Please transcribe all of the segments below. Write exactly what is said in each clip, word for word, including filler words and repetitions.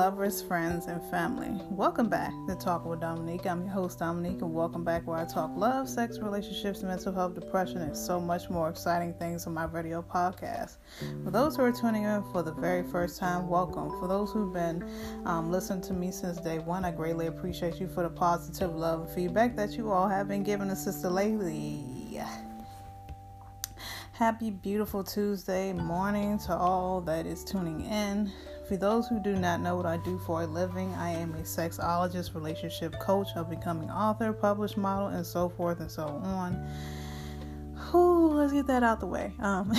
lovers, friends, and family. Welcome back to Talk with Dominique. I'm your host, Dominique, and welcome back where I talk love, sex, relationships, mental health, depression, and so much more exciting things on my radio podcast. For those who are tuning in for the very first time, welcome. For those who've been um, listening to me since day one, I greatly appreciate you for the positive love and feedback that you all have been giving us, sister lately. Happy, beautiful Tuesday morning to all that is tuning in. For those who do not know what I do for a living, I am a sexologist, relationship coach, a becoming author, published model, and so forth and so on. Whew, let's get that out the way. Um,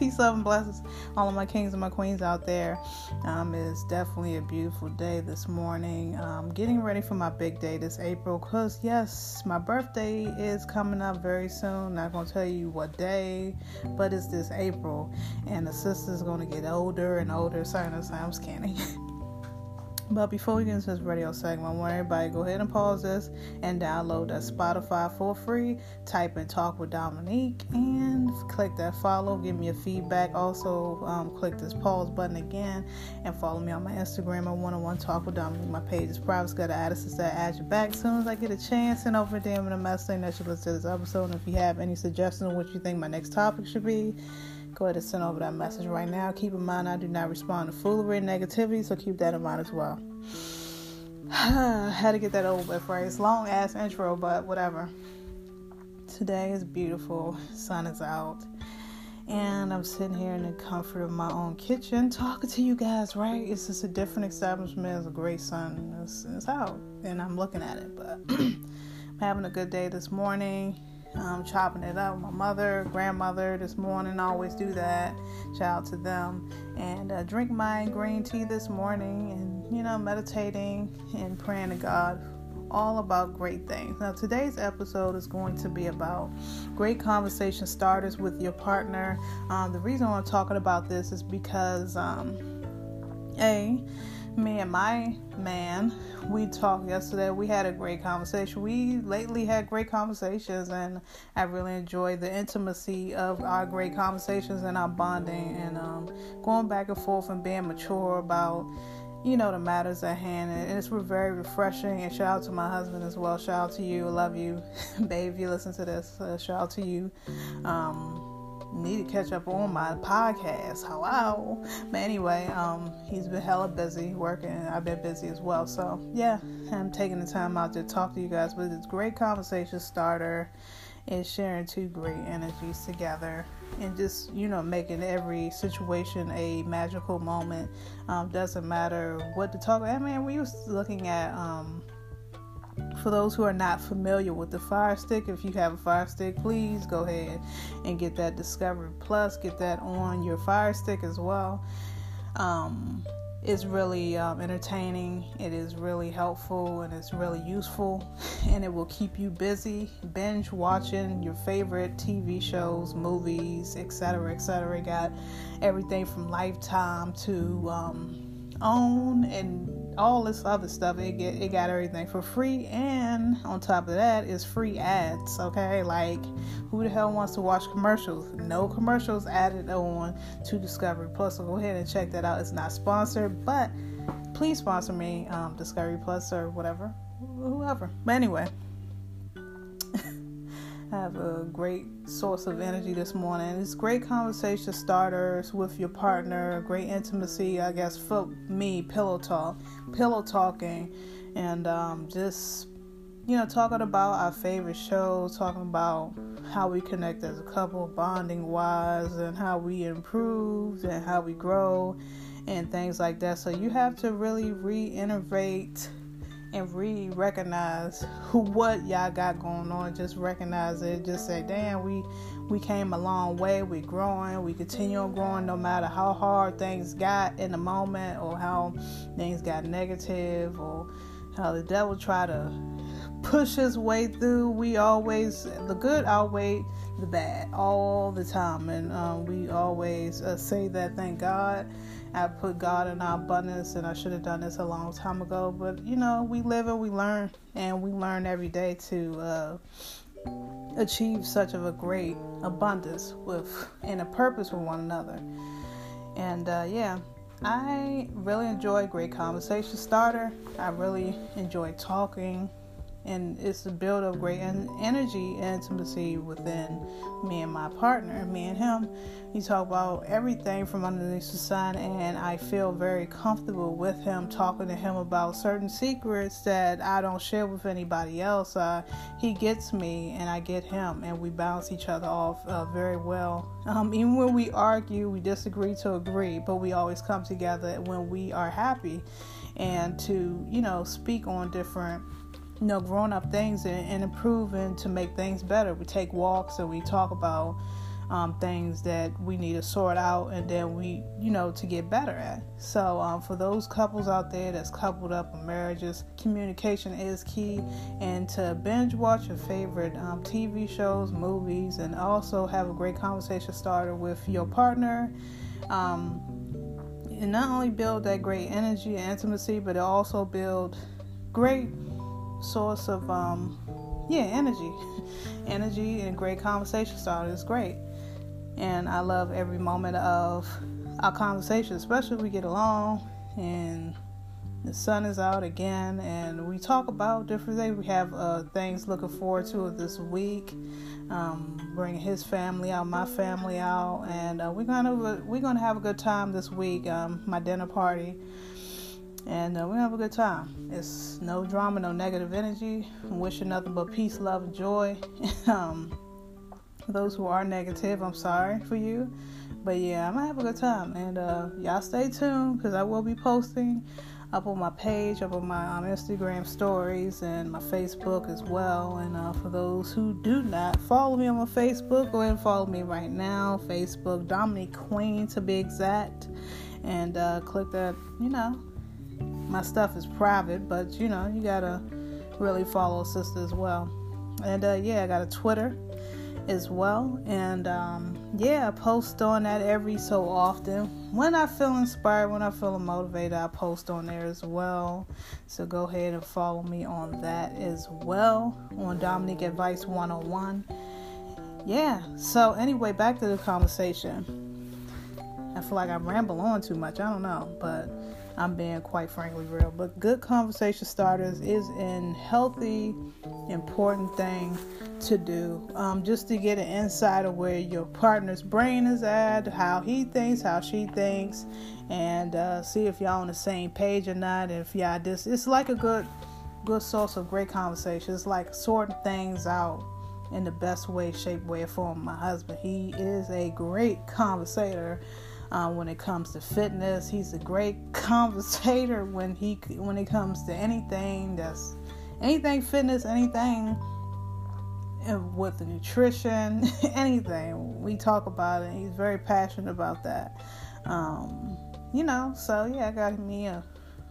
peace, love, and blessings. All of my kings and my queens out there. Um, it's definitely a beautiful day this morning. Um, getting ready for my big day this April, because yes, my birthday is coming up very soon. Not going to tell you what day, but it's this April. And the sister's going to get older and older. Sorry, no, sorry I'm scanning. But before we get into this radio segment, I want everybody to go ahead and pause this and download that Spotify for free. Type in Talk with Dominique and click that follow. Give me your feedback. Also, um, click this pause button again and follow me on my Instagram at one oh one Talk with Dominique. My page is private. It's got an ad that adds you back. As soon as I get a chance, send over a D M and a message that you listen to this episode. And if you have any suggestions on what you think my next topic should be, go ahead and send over that message right now. Keep in mind, I do not respond to foolery and negativity, so keep that in mind as well. Had to get that over with, right? It's long ass intro, but whatever. Today is beautiful. Sun is out. And I'm sitting here in the comfort of my own kitchen talking to you guys, right? It's just a different establishment. It's a great sun. It's, it's out. And I'm looking at it, but I'm having a good day this morning. Um, chopping it up with my mother, grandmother this morning. I always do that. Shout out to them. And uh, drink my green tea this morning and, you know, meditating and praying to God all about great things. Now, today's episode is going to be about great conversation starters with your partner. Um, the reason why I'm talking about this is because, um, A, me and my man, we talked yesterday. We had a great conversation. We lately had great conversations, and I really enjoy the intimacy of our great conversations and our bonding and um, going back and forth and being mature about, you know, the matters at hand. And it's very refreshing. And shout out to my husband as well. Shout out to you. I love you. Babe, you listen to this. Uh, shout out to you. Um, need to catch up on my podcast. Hello. But anyway, um, he's been hella busy working, and I've been busy as well. So yeah, I'm taking the time out to talk to you guys with this great conversation starter and sharing two great energies together and just, you know, making every situation a magical moment. Um, doesn't matter what the talk. I mean, we was looking at, um, for those who are not familiar with the Fire Stick, if you have a Fire Stick, please go ahead and get that Discovery Plus. Get that on your Fire Stick as well. Um, it's really um, entertaining. It is really helpful, and it's really useful, and it will keep you busy. Binge watching your favorite T V shows, movies, et cetera, et cetera. Got everything from Lifetime to um, OWN and all this other stuff. It get it got everything for free, and on top of that is free ads. Okay, like who the hell wants to watch commercials? No commercials added on to Discovery Plus. So go ahead and check that out. It's not sponsored, but please sponsor me, um, Discovery Plus or whatever, whoever. But anyway, I have a great source of energy this morning. It's great conversation starters with your partner, great intimacy, I guess, for me, pillow talk, pillow talking, and um, just, you know, talking about our favorite shows, talking about how we connect as a couple, bonding-wise, and how we improve and how we grow and things like that. So you have to really reinnovate and really recognize who, what y'all got going on. Just recognize it. Just say, damn, we we came a long way. We're growing. We continue on growing no matter how hard things got in the moment or how things got negative or how the devil tried to push his way through. We always, the good outweigh the bad all the time. And um, we always uh, say that, thank God. I put God in our abundance, and I should have done this a long time ago. But, you know, we live and we learn, and we learn every day to uh, achieve such of a great abundance with and a purpose with one another. And, uh, yeah, I really enjoy Great Conversation Starter. I really enjoy talking, and it's a build of great energy and intimacy within me and my partner, me and him. We talk about everything from underneath the sun, and I feel very comfortable with him, talking to him about certain secrets that I don't share with anybody else. Uh, he gets me and I get him, and we bounce each other off uh, very well. Um, even when we argue, we disagree to agree, but we always come together when we are happy and to, you know, speak on different You know, growing up things and, and improving to make things better. We take walks and we talk about um, things that we need to sort out, and then we, you know, to get better at. So um, for those couples out there that's coupled up in marriages, communication is key. And to binge watch your favorite um, T V shows, movies, and also have a great conversation starter with your partner. Um, and not only build that great energy and intimacy, but it also build great source of um yeah energy energy and great conversation starter is great, and I love every moment of our conversation, especially if we get along and the sun is out again and we talk about different things. We have uh things looking forward to this week, um bringing his family out, my family out, and uh, we're gonna we're gonna have a good time this week. Um my dinner party. And uh, we're going to have a good time. It's no drama, no negative energy. I'm wishing nothing but peace, love, and joy. um, those who are negative, I'm sorry for you. But yeah, I'm going to have a good time. And uh, y'all stay tuned, because I will be posting up on my page, up on my um, Instagram stories and my Facebook as well. And uh, for those who do not follow me on my Facebook, go ahead and follow me right now. Facebook, Dominique Queen to be exact. And uh, click that, you know. My stuff is private, but, you know, you gotta really follow sister as well. And, uh, yeah, I got a Twitter as well. And, um, yeah, I post on that every so often. When I feel inspired, when I feel motivated, I post on there as well. So go ahead and follow me on that as well, on Dominique Advice one oh one. Yeah, so anyway, back to the conversation. I feel like I ramble on too much. I don't know, but I'm being quite frankly real. But good conversation starters is a healthy, important thing to do, um, just to get an insight of where your partner's brain is at, how he thinks, how she thinks, and uh, see if y'all on the same page or not. If y'all just, it's like a good, good source of great conversation. It's like sorting things out in the best way, shape, way, or form. My husband, he is a great conversator. Uh, when it comes to fitness, he's a great conversator. When he, when it comes to anything that's anything fitness, anything with the nutrition, anything, we talk about it. He's very passionate about that. Um, you know, so yeah, I got me a,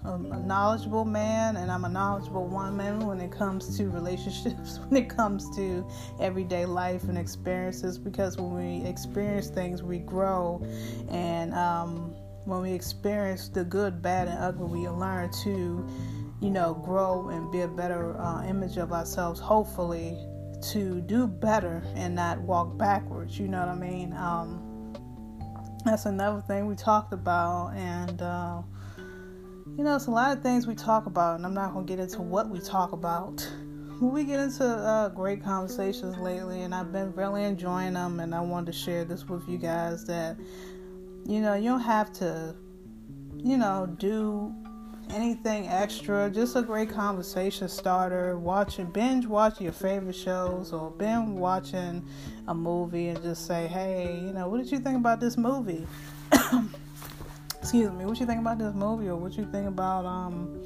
a knowledgeable man, and I'm a knowledgeable woman when it comes to relationships, when it comes to everyday life and experiences, because when we experience things, we grow, and um, when we experience the good, bad, and ugly, we learn to, you know, grow and be a better uh, image of ourselves, hopefully, to do better and not walk backwards, you know what I mean? Um, that's another thing we talked about, and uh, you know, it's a lot of things we talk about, and I'm not going to get into what we talk about. We get into uh, great conversations lately, and I've been really enjoying them, and I wanted to share this with you guys that, you know, you don't have to, you know, do anything extra. Just a great conversation starter, watching, binge watching your favorite shows, or binge watching a movie and just say, hey, you know, what did you think about this movie? Excuse me, what you think about this movie, or what you think about, um,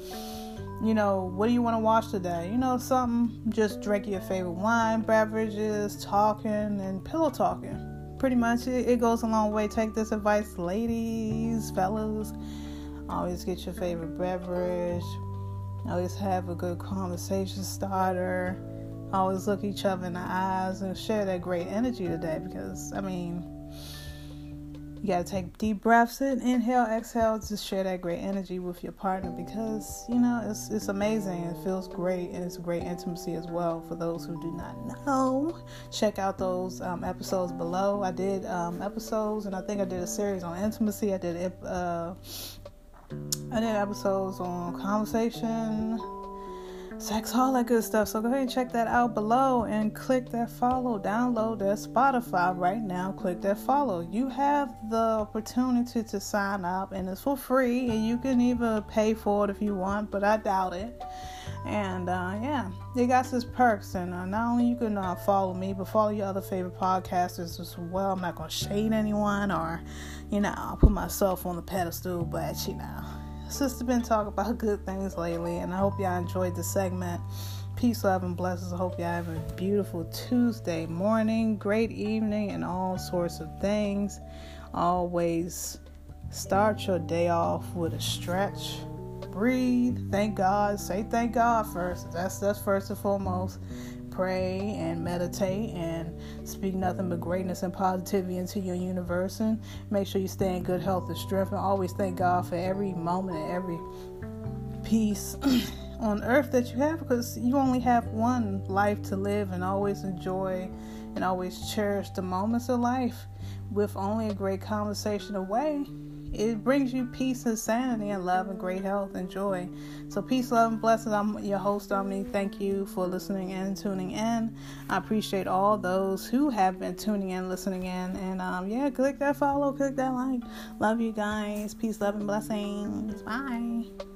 you know, what do you want to watch today? You know, something, just drink your favorite wine, beverages, talking, and pillow talking. Pretty much, it, it goes a long way. Take this advice, ladies, fellas. Always get your favorite beverage. Always have a good conversation starter. Always look each other in the eyes and share that great energy today, because, I mean, You got to take deep breaths in, inhale, exhale, just share that great energy with your partner because, you know, it's it's amazing. It feels great, and it's great intimacy as well. For those who do not know, check out those um, episodes below. I did um, episodes, and I think I did a series on intimacy. I did uh, I did episodes on conversation, sex, all that good stuff. So go ahead and check that out below and click that follow. Download that Spotify right now. Click that follow. You have the opportunity to sign up, and it's for free, and you can even pay for it if you want, but I doubt it. And uh, yeah, they got some perks, and uh, not only you can uh, follow me, but follow your other favorite podcasters as well. I'm not going to shade anyone or, you know, I'll put myself on the pedestal, but, you know, sister been talking about good things lately, and I hope y'all enjoyed the segment. Peace, love, and blessings. I hope y'all have a beautiful Tuesday morning, great evening, and all sorts of things. Always start your day off with a stretch. Breathe. Thank God. Say thank God first. That's that's first and foremost. Pray and meditate and speak nothing but greatness and positivity into your universe, and make sure you stay in good health and strength, and always thank God for every moment and every piece on earth that you have, because you only have one life to live, and always enjoy and always cherish the moments of life with only a great conversation away. It brings you peace and sanity and love and great health and joy. So peace, love, and blessings. I'm your host, Dominique. Thank you for listening and tuning in. I appreciate all those who have been tuning in, listening in. And um, yeah, click that follow, click that like. Love you guys. Peace, love, and blessings. Bye.